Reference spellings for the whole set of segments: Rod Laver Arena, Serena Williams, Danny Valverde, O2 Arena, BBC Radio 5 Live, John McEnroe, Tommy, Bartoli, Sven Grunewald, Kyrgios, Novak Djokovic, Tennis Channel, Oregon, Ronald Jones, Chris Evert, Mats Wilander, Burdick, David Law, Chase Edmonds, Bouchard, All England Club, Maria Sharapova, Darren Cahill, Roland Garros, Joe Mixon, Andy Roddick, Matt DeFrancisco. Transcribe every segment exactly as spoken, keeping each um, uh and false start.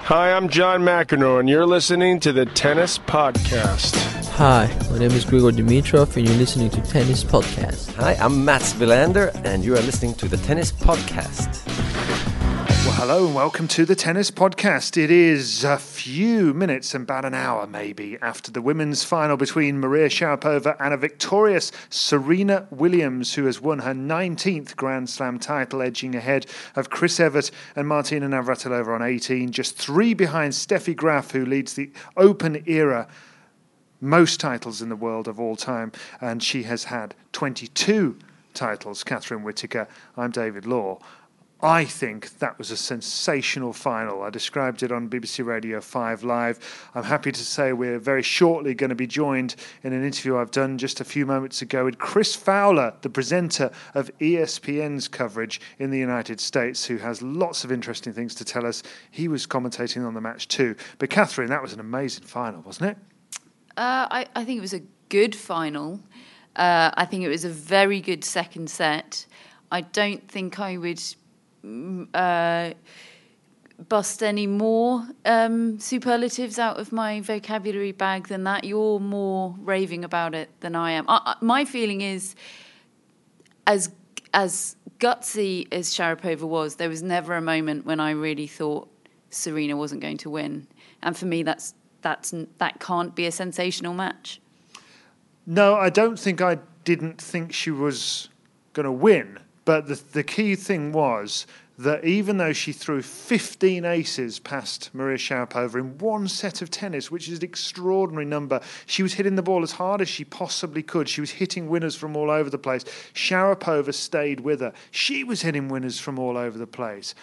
Hi, I'm John McEnroe, and you're listening to the Tennis Podcast. Hi, my name is Grigor Dimitrov, and you're listening to Tennis Podcast. Hi, I'm Mats Wilander, and you are listening to the Tennis Podcast. Well, hello, and welcome to the Tennis Podcast. It is a few minutes, about an hour maybe, after the women's final between Maria Sharapova and a victorious Serena Williams, who has won her nineteenth Grand Slam title, edging ahead of Chris Evert and Martina Navratilova on eighteen, just three behind Steffi Graf, who leads the Open era, most titles in the world of all time, and she has had twenty-two titles. Catherine Whitaker, I'm David Law. I think that was a sensational final. I described it on B B C Radio five Live. I'm happy to say we're very shortly going to be joined in an interview I've done just a few moments ago with Chris Fowler, the presenter of E S P N's coverage in the United States, who has lots of interesting things to tell us. He was commentating on the match too. But Catherine, that was an amazing final, wasn't it? Uh, I, I think it was a good final. Uh, I think it was a very good second set. I don't think I would... Uh, bust any more um, superlatives out of my vocabulary bag than that. You're more raving about it than I am. I, I, my feeling is, as as gutsy as Sharapova was, there was never a moment when I really thought Serena wasn't going to win. And for me, that's that's that can't be a sensational match. No, I don't think I didn't think she was going to win. But the, the key thing was that even though she threw fifteen aces past Maria Sharapova in one set of tennis, which is an extraordinary number, she was hitting the ball as hard as she possibly could. She was hitting winners from all over the place. Sharapova stayed with her. She was hitting winners from all over the place.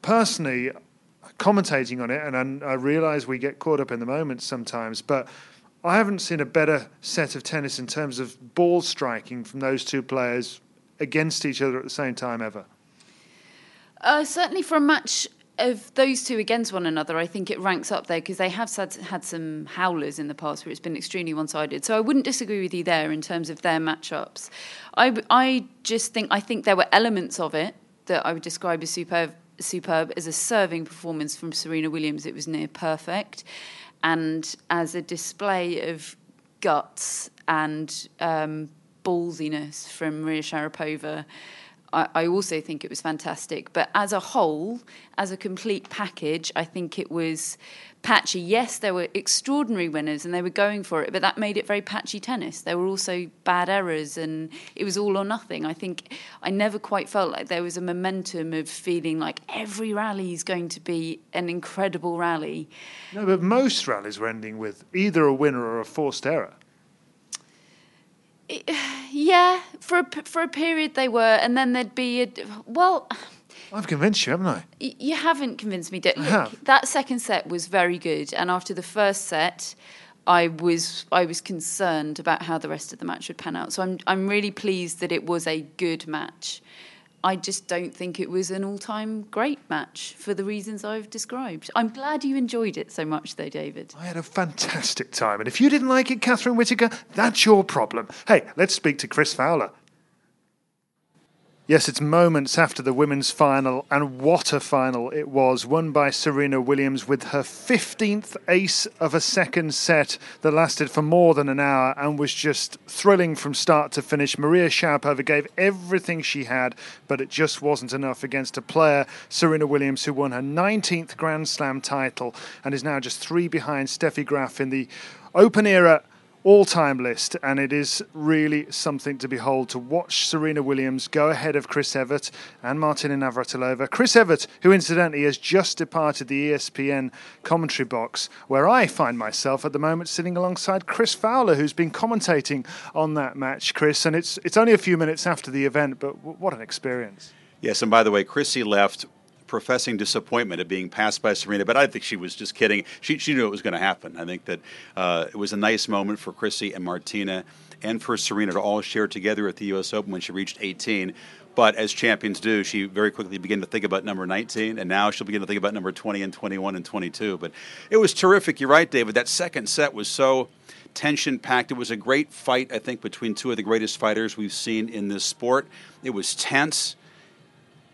Personally, commentating on it, and I, I realise we get caught up in the moment sometimes, but I haven't seen a better set of tennis in terms of ball striking from those two players against each other at the same time ever? Uh, certainly for a match of those two against one another, I think it ranks up there, because they have had, had some howlers in the past where it's been extremely one-sided. So I wouldn't disagree with you there in terms of their matchups. I, I just think I think there were elements of it that I would describe as superb, superb. As a serving performance from Serena Williams, it was near perfect. And as a display of guts and... Um, ballsiness from Maria Sharapova, I, I also think it was fantastic. But as a whole, as a complete package, I think it was patchy. Yes, there were extraordinary winners and they were going for it, but that made it very patchy tennis. There were also bad errors and it was all or nothing. I think I never quite felt like there was a momentum of feeling like every rally is going to be an incredible rally. No, but most rallies were ending with either a winner or a forced error. Yeah, for a, for a period they were, and then there'd be a well. I've convinced you, haven't I? Y- you haven't convinced me, Dick. I have. That second set was very good, and after the first set, I was I was concerned about how the rest of the match would pan out. So I'm I'm really pleased that it was a good match. I just don't think it was an all-time great match for the reasons I've described. I'm glad you enjoyed it so much, though, David. I had a fantastic time. And if you didn't like it, Catherine Whitaker, that's your problem. Hey, let's speak to Chris Fowler. Yes, it's moments after the women's final, and what a final it was, won by Serena Williams with her fifteenth ace of a second set that lasted for more than an hour and was just thrilling from start to finish. Maria Sharapova gave everything she had, but it just wasn't enough against a player, Serena Williams, who won her nineteenth Grand Slam title and is now just three behind Steffi Graf in the Open era all-time list, and it is really something to behold, to watch Serena Williams go ahead of Chris Evert and Martina Navratilova. Chris Evert, who incidentally has just departed the E S P N commentary box, where I find myself at the moment sitting alongside Chris Fowler, who's been commentating on that match, Chris, and it's it's only a few minutes after the event, but w- what an experience. Yes, and by the way, Chrissy left professing disappointment at being passed by Serena, but I think she was just kidding. She she knew it was going to happen. I think that uh, it was a nice moment for Chrissy and Martina and for Serena to all share together at the U S Open when she reached eighteen. But as champions do, she very quickly began to think about number nineteen, and now she'll begin to think about number twenty and twenty-one and twenty-two. But it was terrific. You're right, David. That second set was so tension-packed. It was a great fight, I think, between two of the greatest fighters we've seen in this sport. It was tense,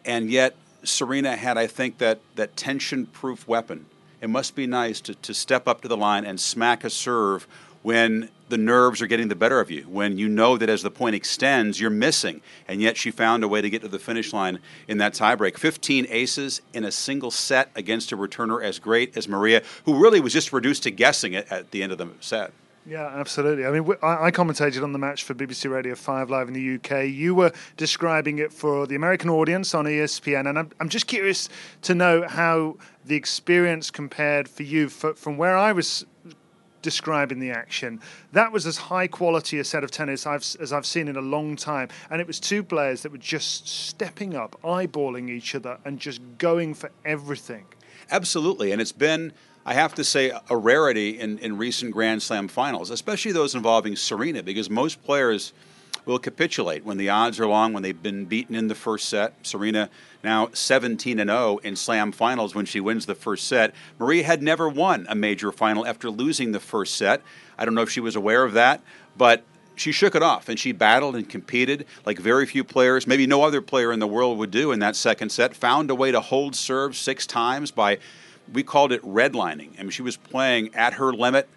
and yet Serena had, I think, that, that tension-proof weapon. It must be nice to, to step up to the line and smack a serve when the nerves are getting the better of you, when you know that as the point extends, you're missing. And yet she found a way to get to the finish line in that tiebreak. fifteen aces in a single set against a returner as great as Maria, who really was just reduced to guessing at, at the end of the set. Yeah, absolutely. I mean, I commentated on the match for B B C Radio five Live in the U K. You were describing it for the American audience on E S P N, and I'm, I'm just curious to know how the experience compared for you for, from where I was describing the action. That was as high quality a set of tennis I've, as I've seen in a long time, and it was two players that were just stepping up, eyeballing each other, and just going for everything. Absolutely, and it's been, I have to say, a rarity in, in recent Grand Slam finals, especially those involving Serena, because most players will capitulate when the odds are long, when they've been beaten in the first set. Serena now seventeen and oh in Slam finals when she wins the first set. Maria had never won a major final after losing the first set. I don't know if she was aware of that, but she shook it off, and she battled and competed like very few players, maybe no other player in the world would do in that second set, found a way to hold serve six times by, we called it redlining. I mean, she was playing at her limit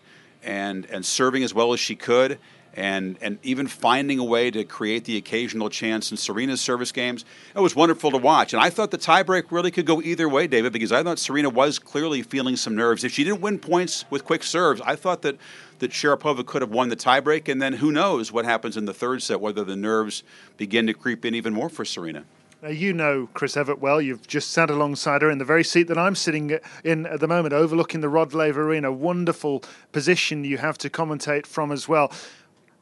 and and serving as well as she could, and and even finding a way to create the occasional chance in Serena's service games. It was wonderful to watch. And I thought the tiebreak really could go either way, David, because I thought Serena was clearly feeling some nerves. If she didn't win points with quick serves, I thought that, that Sharapova could have won the tiebreak. And then who knows what happens in the third set, whether the nerves begin to creep in even more for Serena. Now, you know Chris Evert well. You've just sat alongside her in the very seat that I'm sitting in at the moment, overlooking the Rod Laver Arena. Wonderful position you have to commentate from as well.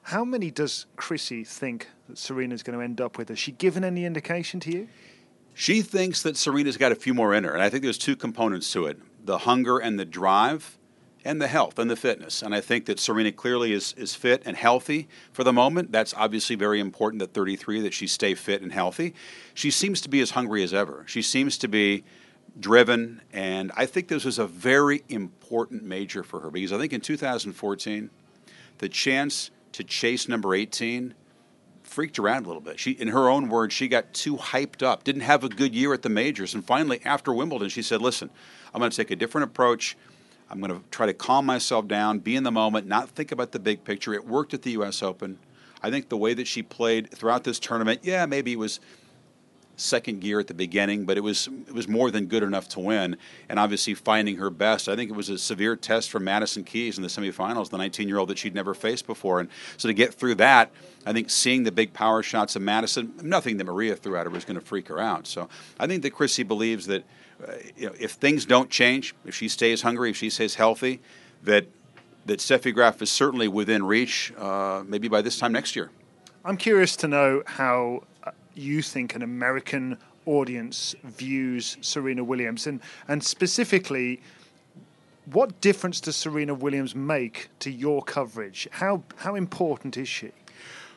How many does Chrissy think that Serena's going to end up with? Has she given any indication to you? She thinks that Serena's got a few more in her, and I think there's two components to it, the hunger and the drive, and the health and the fitness. And I think that Serena clearly is, is fit and healthy for the moment. That's obviously very important at thirty-three, that she stay fit and healthy. She seems to be as hungry as ever. She seems to be driven, and I think this was a very important major for her, because I think in two thousand fourteen, the chance to chase number eighteen freaked her out a little bit. She, in her own words, she got too hyped up, didn't have a good year at the majors, and finally after Wimbledon, she said, listen, I'm going to take a different approach. I'm going to try to calm myself down, be in the moment, not think about the big picture. It worked at the U S Open. I think the way that she played throughout this tournament, yeah, maybe it was second gear at the beginning, but it was it was more than good enough to win, and obviously finding her best. I think it was a severe test for Madison Keys in the semifinals, the nineteen-year-old that she'd never faced before. And so to get through that, I think seeing the big power shots of Madison, nothing that Maria threw at her was going to freak her out. So I think that Chrissy believes that uh, you know, if things don't change, if she stays hungry, if she stays healthy, that, that Steffi Graf is certainly within reach, uh, maybe by this time next year. I'm curious to know how you think an American audience views Serena Williams, and and specifically, what difference does Serena Williams make to your coverage? How how important is she?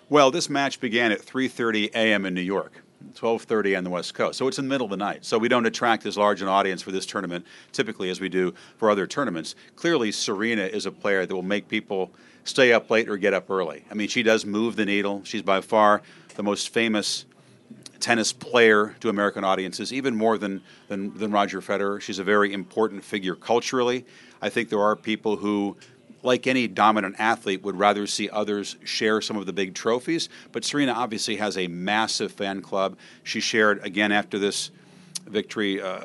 Well, this match began at three thirty a.m. in New York, twelve thirty on the West Coast, so it's in the middle of the night. So we don't attract as large an audience for this tournament typically as we do for other tournaments. Clearly, Serena is a player that will make people stay up late or get up early. I mean, she does move the needle. She's by far the most famous tennis player to American audiences, even more than, than, than Roger Federer. She's a very important figure culturally. I think there are people who, like any dominant athlete, would rather see others share some of the big trophies. But Serena obviously has a massive fan club. She shared, again, after this victory, uh,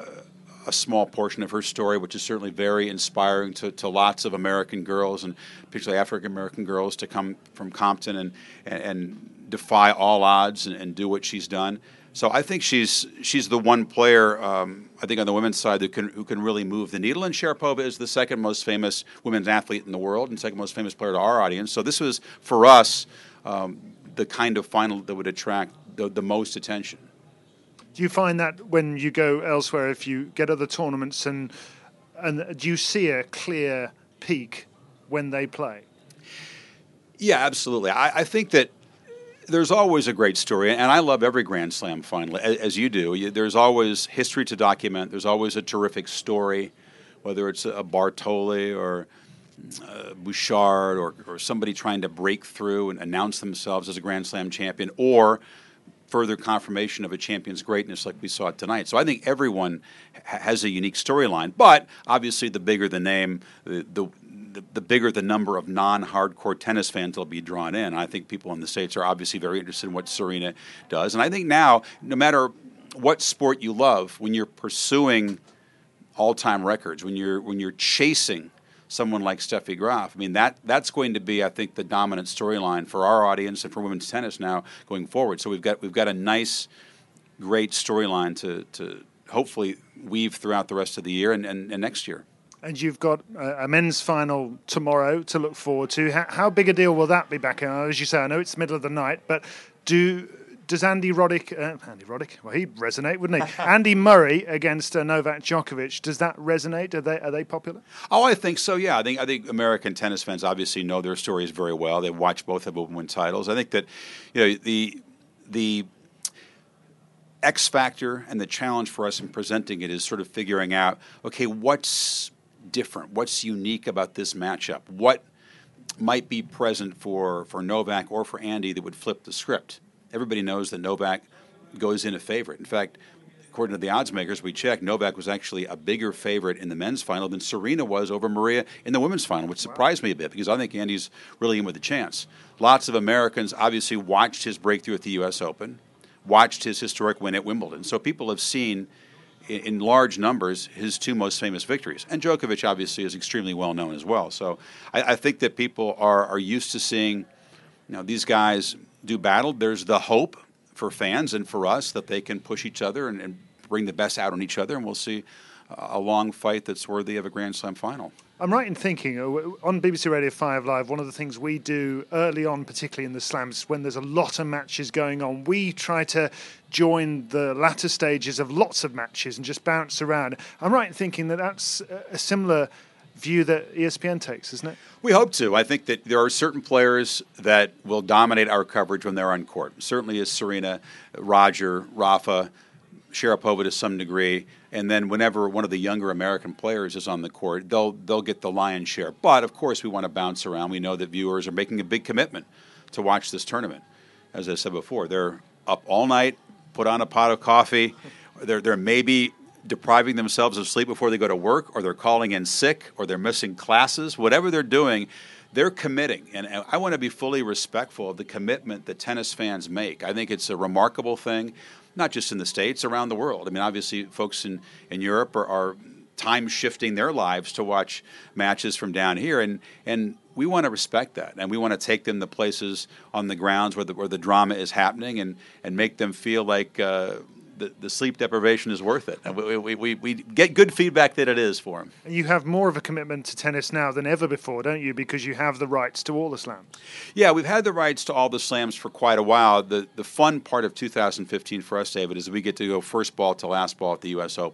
a small portion of her story, which is certainly very inspiring to, to lots of American girls, and particularly African-American girls, to come from Compton and, and, and defy all odds and, and do what she's done. So I think she's she's the one player, um, I think, on the women's side who can who can really move the needle. And Sharapova is the second most famous women's athlete in the world and second most famous player to our audience. So this was, for us, um, the kind of final that would attract the, the most attention. Do you find that when you go elsewhere, if you get other tournaments, and and do you see a clear peak when they play? Yeah, absolutely. I, I think that there's always a great story, and I love every Grand Slam final, as you do. There's always history to document. There's always a terrific story, whether it's a Bartoli or a Bouchard or, or somebody trying to break through and announce themselves as a Grand Slam champion, or further confirmation of a champion's greatness like we saw tonight. So I think everyone ha- has a unique storyline, but obviously the bigger the name, the, the the bigger the number of non-hardcore tennis fans will be drawn in. I think people in the States are obviously very interested in what Serena does. And I think now, no matter what sport you love, when you're pursuing all-time records, when you're when you're chasing someone like Steffi Graf, I mean, that that's going to be, I think, the dominant storyline for our audience and for women's tennis now going forward. So we've got we've got a nice, great storyline to, to hopefully weave throughout the rest of the year and, and, and next year. And you've got a men's final tomorrow to look forward to. How, how big a deal will that be back in? As you say, I know it's the middle of the night, but do does Andy Roddick, uh, Andy Roddick, well, he'd resonate, wouldn't he? Andy Murray against uh, Novak Djokovic, does that resonate? Are they are they popular? Oh, I think so, yeah. I think I think American tennis fans obviously know their stories very well. They watch both of them win titles. I think that, you know, the the X factor and the challenge for us in presenting it is sort of figuring out, okay, what's different? What's unique about this matchup? What might be present for, for Novak or for Andy that would flip the script? Everybody knows that Novak goes in a favorite. In fact, according to the odds makers, we checked, Novak was actually a bigger favorite in the men's final than Serena was over Maria in the women's final, which surprised wow. me a bit because I think Andy's really in with a chance. Lots of Americans obviously watched his breakthrough at the U S Open, watched his historic win at Wimbledon. So people have seen, in large numbers, his two most famous victories. And Djokovic, obviously, is extremely well-known as well. So I, I think that people are, are used to seeing, you know, these guys do battle. There's the hope for fans and for us that they can push each other and, and bring the best out on each other, and we'll see a long fight that's worthy of a Grand Slam final. I'm right in thinking, on B B C Radio five Live, one of the things we do early on, particularly in the slams, when there's a lot of matches going on, we try to join the latter stages of lots of matches and just bounce around. I'm right in thinking that that's a similar view that E S P N takes, isn't it? We hope to. I think that there are certain players that will dominate our coverage when they're on court. Certainly is Serena, Roger, Rafa, Sharapova to some degree, and then whenever one of the younger American players is on the court, they'll they'll get the lion's share. But, of course, we want to bounce around. We know that viewers are making a big commitment to watch this tournament. As I said before, they're up all night, put on a pot of coffee. They're, they're maybe depriving themselves of sleep before they go to work, or they're calling in sick, or they're missing classes. Whatever they're doing, they're committing. And, and I want to be fully respectful of the commitment that tennis fans make. I think it's a remarkable thing, not just in the States, around the world. I mean, obviously, folks in, in Europe are, are time-shifting their lives to watch matches from down here, and, and we want to respect that, and we want to take them to places on the grounds where the, where the drama is happening and, and make them feel like uh, the, the sleep deprivation is worth it. And we, we, we, we get good feedback that it is for them. You have more of a commitment to tennis now than ever before, don't you, because you have the rights to all the slams? Yeah, we've had the rights to all the slams for quite a while. The, the fun part of two thousand fifteen for us, David, is we get to go first ball to last ball at the U S Open.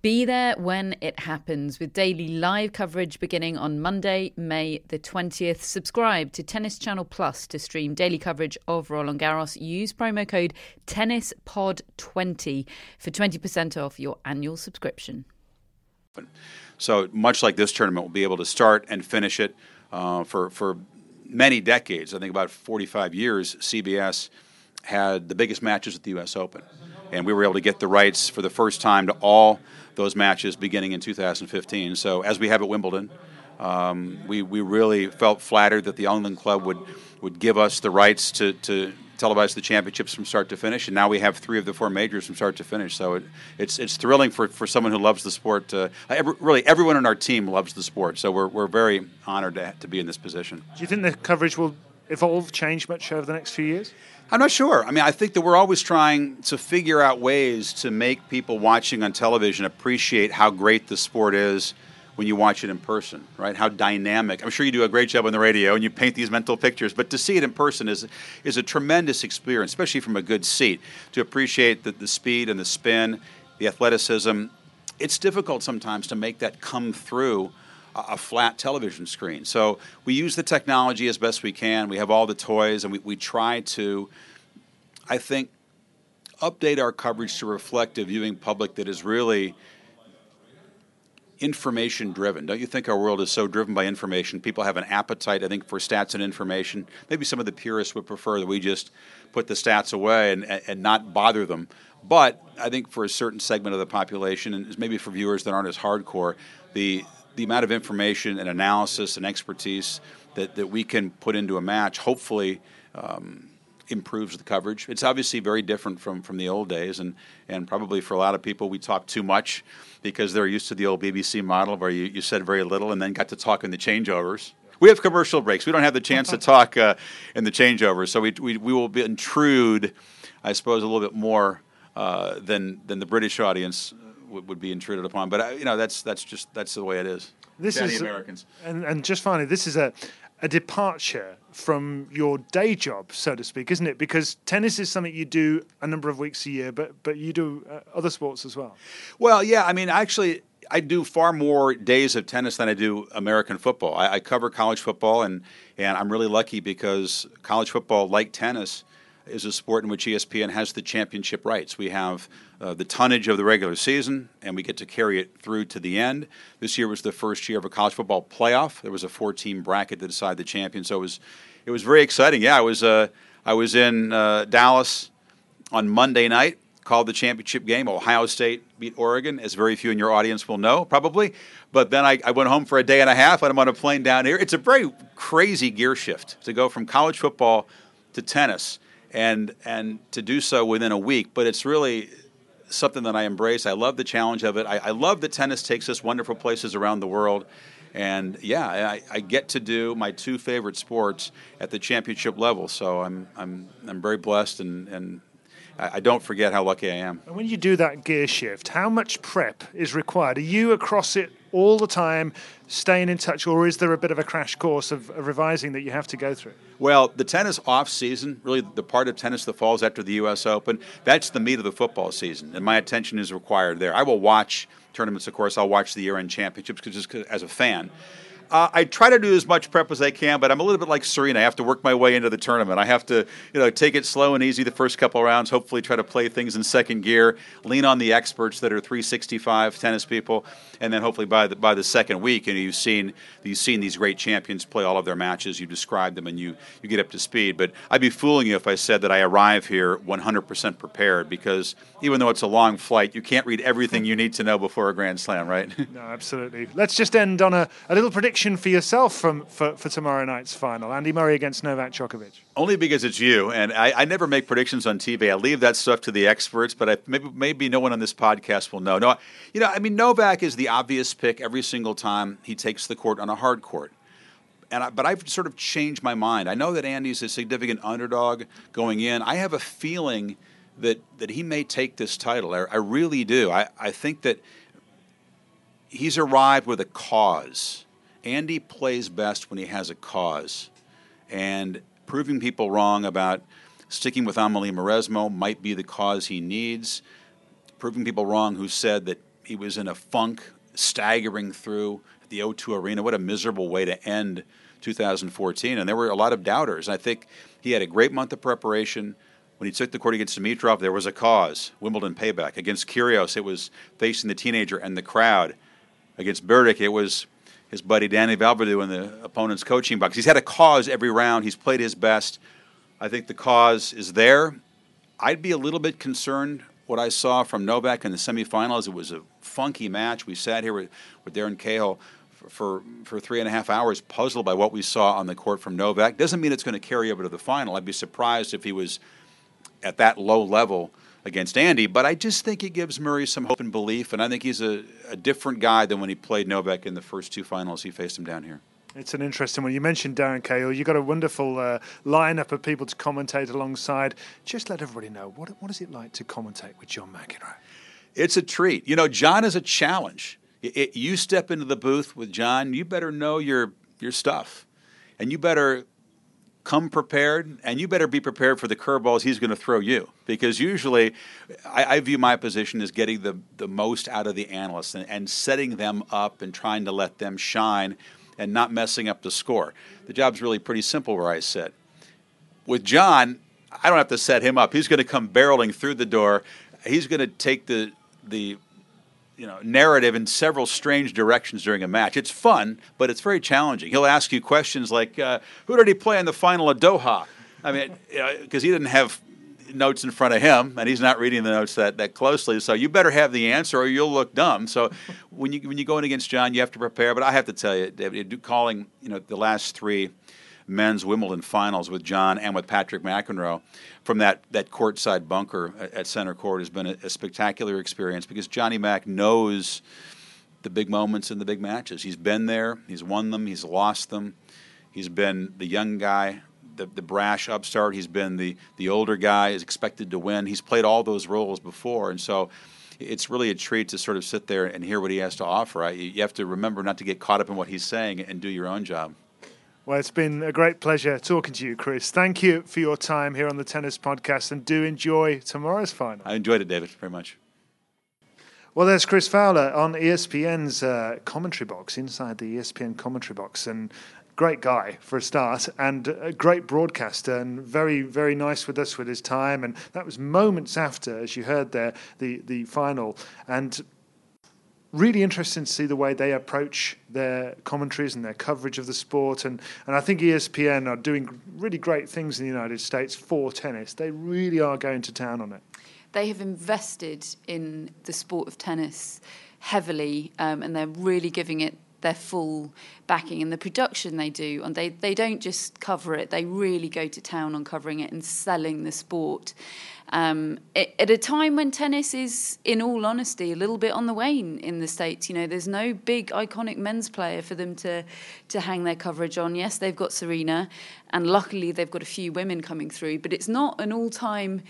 Be there when it happens with daily live coverage beginning on Monday, May the twentieth. Subscribe to Tennis Channel Plus to stream daily coverage of Roland Garros. Use promo code tennis pod twenty for twenty percent off your annual subscription. So much like this tournament, we'll be able to start and finish it uh, for, for many decades. I think about forty-five years, C B S had the biggest matches at the U S Open. And we were able to get the rights for the first time to all those matches beginning in two thousand fifteen. So as we have at Wimbledon, um, we, we really felt flattered that the All England Club would, would give us the rights to, to televise the championships from start to finish. And now we have three of the four majors from start to finish. So it, it's it's thrilling for, for someone who loves the sport. Uh, every, really, everyone on our team loves the sport. So we're we're very honored to, to be in this position. Do you think the coverage will evolve, change much over the next few years? I'm not sure. I mean, I think that we're always trying to figure out ways to make people watching on television appreciate how great the sport is when you watch it in person, right? How dynamic. I'm sure you do a great job on the radio and you paint these mental pictures, but to see it in person is is a tremendous experience, especially from a good seat, to appreciate the, the speed and the spin, the athleticism. It's difficult sometimes to make that come through a flat television screen. So we use the technology as best we can. We have all the toys, and we, we try to, I think, update our coverage to reflect a viewing public that is really information-driven. Don't you think our world is so driven by information? People have an appetite, I think, for stats and information. Maybe some of the purists would prefer that we just put the stats away and, and not bother them. But I think for a certain segment of the population, and maybe for viewers that aren't as hardcore, the the amount of information and analysis and expertise that, that we can put into a match hopefully um, improves the coverage. It's obviously very different from, from the old days, and, and probably for a lot of people we talk too much because they're used to the old B B C model where you, you said very little and then got to talk in the changeovers. We have commercial breaks. We don't have the chance to talk uh, in the changeovers, so we, we, we will be intrude, I suppose, a little bit more uh, than, than the British audience would be intruded upon, but you know that's that's just that's the way it is. This Daddy is Americans, and and just finally, this is a a departure from your day job, so to speak, isn't it? Because tennis is something you do a number of weeks a year, but but you do uh, other sports as well. Well, yeah, I mean, actually, I do far more days of tennis than I do American football. I, I cover college football, and and I'm really lucky because college football, like tennis, is a sport in which E S P N has the championship rights. We have uh, the tonnage of the regular season, and we get to carry it through to the end. This year was the first year of a college football playoff. There was a four-team bracket to decide the champion, so it was it was very exciting. Yeah, I was uh, I was in uh, Dallas on Monday night, called the championship game. Ohio State beat Oregon, as very few in your audience will know, probably. But then I, I went home for a day and a half, and I'm on a plane down here. It's a very crazy gear shift to go from college football to tennis, and and to do so within a week. But it's really something that I embrace. I love the challenge of it. I, I love that tennis takes us wonderful places around the world. And, yeah, I, I get to do my two favorite sports at the championship level. So I'm I'm I'm very blessed and, and I don't forget how lucky I am. And when you do that gear shift, how much prep is required? Are you across it all the time, staying in touch, or is there a bit of a crash course of, of revising that you have to go through? Well, the tennis off-season, really the part of tennis that falls after the U S Open, that's the meat of the football season, and my attention is required there. I will watch tournaments, of course. I'll watch the year-end championships cause, just cause, as a fan. Uh, I try to do as much prep as I can, but I'm a little bit like Serena. I have to work my way into the tournament. I have to, you know, take it slow and easy the first couple of rounds, hopefully try to play things in second gear, lean on the experts that are three sixty-five tennis people, and then hopefully by the, by the second week, you know, you've seen you've seen these great champions play all of their matches. You describe them, and you, you get up to speed. But I'd be fooling you if I said that I arrive here one hundred percent prepared, because even though it's a long flight, you can't read everything you need to know before a Grand Slam, right? No, absolutely. Let's just end on a, a little prediction for yourself from for, for tomorrow night's final. Andy Murray against Novak Djokovic. Only because it's you, and I, I never make predictions on T V. I leave that stuff to the experts, but I, maybe maybe no one on this podcast will know. No, you know, I mean, Novak is the obvious pick every single time he takes the court on a hard court. And I, but I've sort of changed my mind. I know that Andy's a significant underdog going in. I have a feeling that, that he may take this title. I, I really do. I, I think that he's arrived with a cause. Andy plays best when he has a cause, and proving people wrong about sticking with Amalie Maresmo might be the cause he needs. Proving people wrong who said that he was in a funk, staggering through the O two Arena. What a miserable way to end two thousand fourteen. And there were a lot of doubters. And I think he had a great month of preparation. When he took the court against Dimitrov, there was a cause. Wimbledon payback. Against Kyrgios, it was facing the teenager and the crowd. Against Burdick, it was his buddy Danny Valverde in the opponent's coaching box. He's had a cause every round. He's played his best. I think the cause is there. I'd be a little bit concerned what I saw from Novak in the semifinals. It was a funky match. We sat here with, with Darren Cahill for, for, for three and a half hours puzzled by what we saw on the court from Novak. Doesn't mean it's going to carry over to the final. I'd be surprised if he was at that low level against Andy, but I just think it gives Murray some hope and belief, and I think he's a, a different guy than when he played Novak in the first two finals he faced him down here. It's an interesting one. You mentioned Darren Cahill. You've got a wonderful uh, lineup of people to commentate alongside. Just let everybody know, what what is it like to commentate with John McEnroe? It's a treat. You know, John is a challenge. It, it, you step into the booth with John, you better know your your stuff, and you better come prepared, and you better be prepared for the curveballs he's going to throw you, because usually I, I view my position as getting the, the most out of the analysts and, and setting them up and trying to let them shine and not messing up the score. The job's really pretty simple where I sit. With John, I don't have to set him up. He's going to come barreling through the door. He's going to take the the you know, narrative in several strange directions during a match. It's fun, but it's very challenging. He'll ask you questions like, uh, who did he play in the final of Doha? I mean, because you know, he didn't have notes in front of him, and he's not reading the notes that, that closely, so you better have the answer or you'll look dumb. So when, you, when you're going against John, you have to prepare. But I have to tell you, David, calling you know, the last three men's Wimbledon finals with John and with Patrick McEnroe from that, that courtside bunker at center court has been a, a spectacular experience, because Johnny Mac knows the big moments and the big matches. He's been there. He's won them. He's lost them. He's been the young guy, the, the brash upstart. He's been the, the older guy is expected to win. He's played all those roles before, and so it's really a treat to sort of sit there and hear what he has to offer. I, you have to remember not to get caught up in what he's saying and do your own job. Well, it's been a great pleasure talking to you, Chris. Thank you for your time here on the Tennis Podcast, and do enjoy tomorrow's final. I enjoyed it, David, very much. Well, there's Chris Fowler on E S P N's uh, commentary box, inside the E S P N commentary box, and great guy for a start, and a great broadcaster, and very, very nice with us with his time. And that was moments after, as you heard there, the, the final. And really interesting to see the way they approach their commentaries and their coverage of the sport. And, and I think E S P N are doing really great things in the United States for tennis. They really are going to town on it. They have invested in the sport of tennis heavily, um, and they're really giving it their full backing, and the production they do. And they, they don't just cover it, they really go to town on covering it and selling the sport. Um, it, at a time when tennis is, in all honesty, a little bit on the wane in the States. You know, there's no big iconic men's player for them to, to hang their coverage on. Yes, they've got Serena, and luckily they've got a few women coming through, but it's not an all-time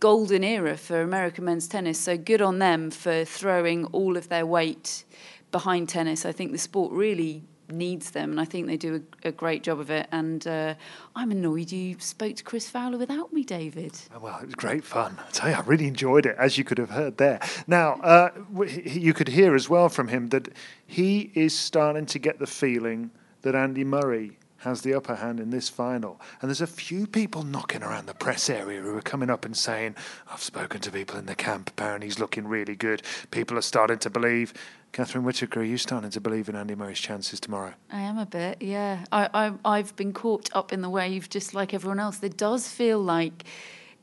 golden era for American men's tennis, so good on them for throwing all of their weight behind tennis. I think the sport really needs them, and I think they do a, a great job of it. And uh, I'm annoyed you spoke to Chris Fowler without me, David. Well, it was great fun. I tell you, I really enjoyed it, as you could have heard there. Now, uh, you could hear as well from him that he is starting to get the feeling that Andy Murray has the upper hand in this final. And there's a few people knocking around the press area who are coming up and saying, I've spoken to people in the camp, apparently he's looking really good. People are starting to believe. Catherine Whitaker, are you starting to believe in Andy Murray's chances tomorrow? I am a bit, yeah. I, I, I've been caught up in the wave just like everyone else. There does feel like,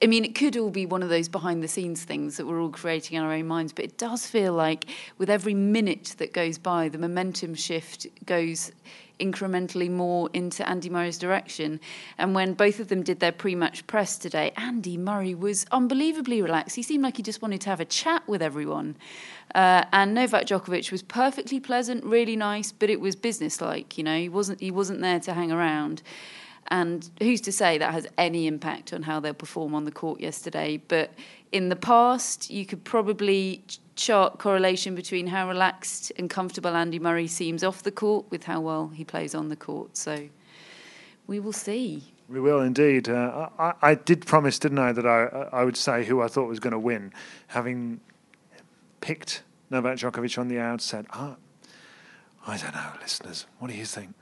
I mean, it could all be one of those behind-the-scenes things that we're all creating in our own minds, but it does feel like with every minute that goes by, the momentum shift goes incrementally more into Andy Murray's direction. And when both of them did their pre-match press today, Andy Murray was unbelievably relaxed. He seemed like he just wanted to have a chat with everyone. Uh, and Novak Djokovic was perfectly pleasant, really nice, but it was businesslike. You know, he wasn't he wasn't there to hang around. And who's to say that has any impact on how they'll perform on the court yesterday? But in the past, you could probably chart correlation between how relaxed and comfortable Andy Murray seems off the court with how well he plays on the court. So we will see. We will indeed. Uh, I, I did promise, didn't I, that I, I would say who I thought was going to win, having picked Novak Djokovic on the outset. Ah, I don't know, listeners. What do you think?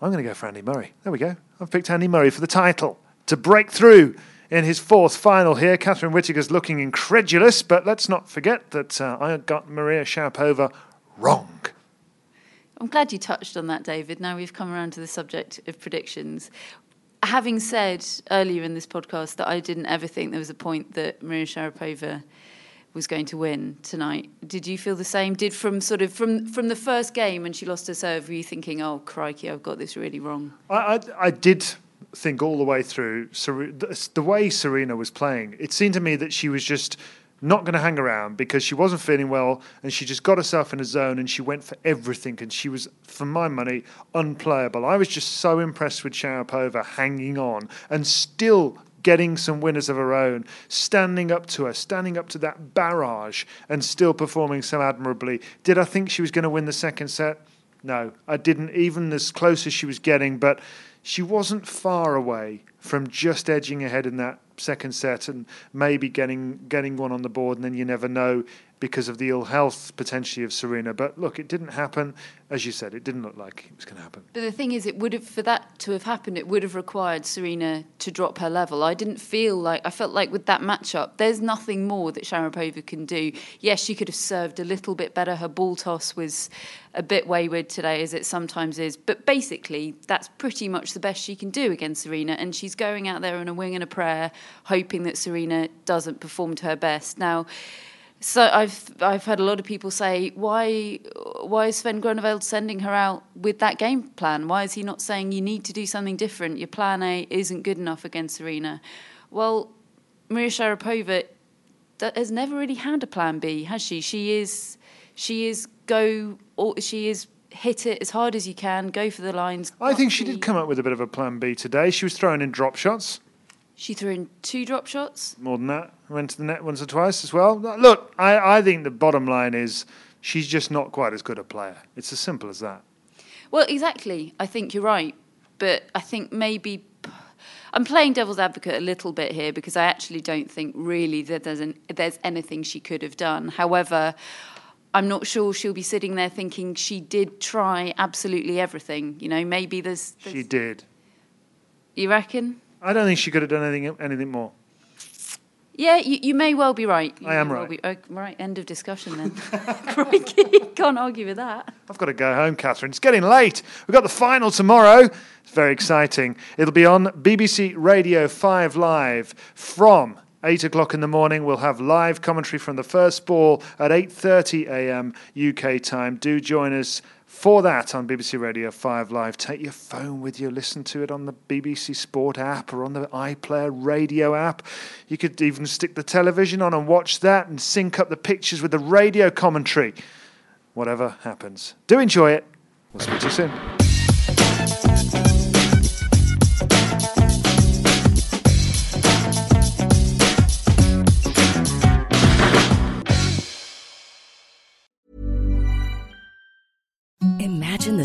I'm going to go for Andy Murray. There we go. I've picked Andy Murray for the title to break through in his fourth final here. Catherine Whittaker's looking incredulous, but let's not forget that uh, I got Maria Sharapova wrong. I'm glad you touched on that, David. Now we've come around to the subject of predictions. Having said earlier in this podcast that I didn't ever think there was a point that Maria Sharapova was going to win tonight, did you feel the same? Did from sort of from from the first game when she lost her serve, were you thinking, oh crikey, I've got this really wrong? I I, I did think all the way through. Ser- the, the way Serena was playing, it seemed to me that she was just not going to hang around because she wasn't feeling well, and she just got herself in a zone and she went for everything, and she was, for my money, unplayable. I was just so impressed with Sharapova hanging on and still getting some winners of her own, standing up to her, standing up to that barrage and still performing so admirably. Did I think she was going to win the second set? No, I didn't, even as close as she was getting, but she wasn't far away from just edging ahead in that second set and maybe getting getting one on the board, and then you never know because of the ill health potentially of Serena. But look, it didn't happen. As you said, it didn't look like it was going to happen. But the thing is, it would have, for that to have happened, it would have required Serena to drop her level. I didn't feel like, I felt like with that matchup, there's nothing more that Sharapova can do. Yes, she could have served a little bit better. Her ball toss was a bit wayward today, as it sometimes is. But basically, that's pretty much the best she can do against Serena. And she's going out there on a wing and a prayer, hoping that Serena doesn't perform to her best. Now, so I've I've heard a lot of people say, why why is Sven Grunewald sending her out with that game plan? Why is he not saying you need to do something different? Your plan A isn't good enough against Serena. Well, Maria Sharapova has never really had a plan B, has she? She is she is go or she is hit it as hard as you can, go for the lines. I think she did come up with a bit of a plan B today. She was throwing in drop shots. She threw in two drop shots. More than that. Went to the net once or twice as well. Look, I, I think the bottom line is she's just not quite as good a player. It's as simple as that. Well, exactly. I think you're right. But I think maybe I'm playing devil's advocate a little bit here because I actually don't think really that there's, an, there's anything she could have done. However, I'm not sure she'll be sitting there thinking she did try absolutely everything. You know, maybe there's... there's she did. You reckon? I don't think she could have done anything anything more. Yeah, you, you may well be right. You I am well right. Be, oh, right, end of discussion then. Crikey, can't argue with that. I've got to go home, Catherine. It's getting late. We've got the final tomorrow. It's very exciting. It'll be on B B C Radio five Live from eight o'clock in the morning. We'll have live commentary from the first ball at eight thirty a.m. U K time. Do join us for that on B B C Radio five Live. Take your phone with you. Listen to it on the B B C Sport app or on the iPlayer radio app. You could even stick the television on and watch that and sync up the pictures with the radio commentary. Whatever happens. Do enjoy it. We'll speak to you soon. Imagine the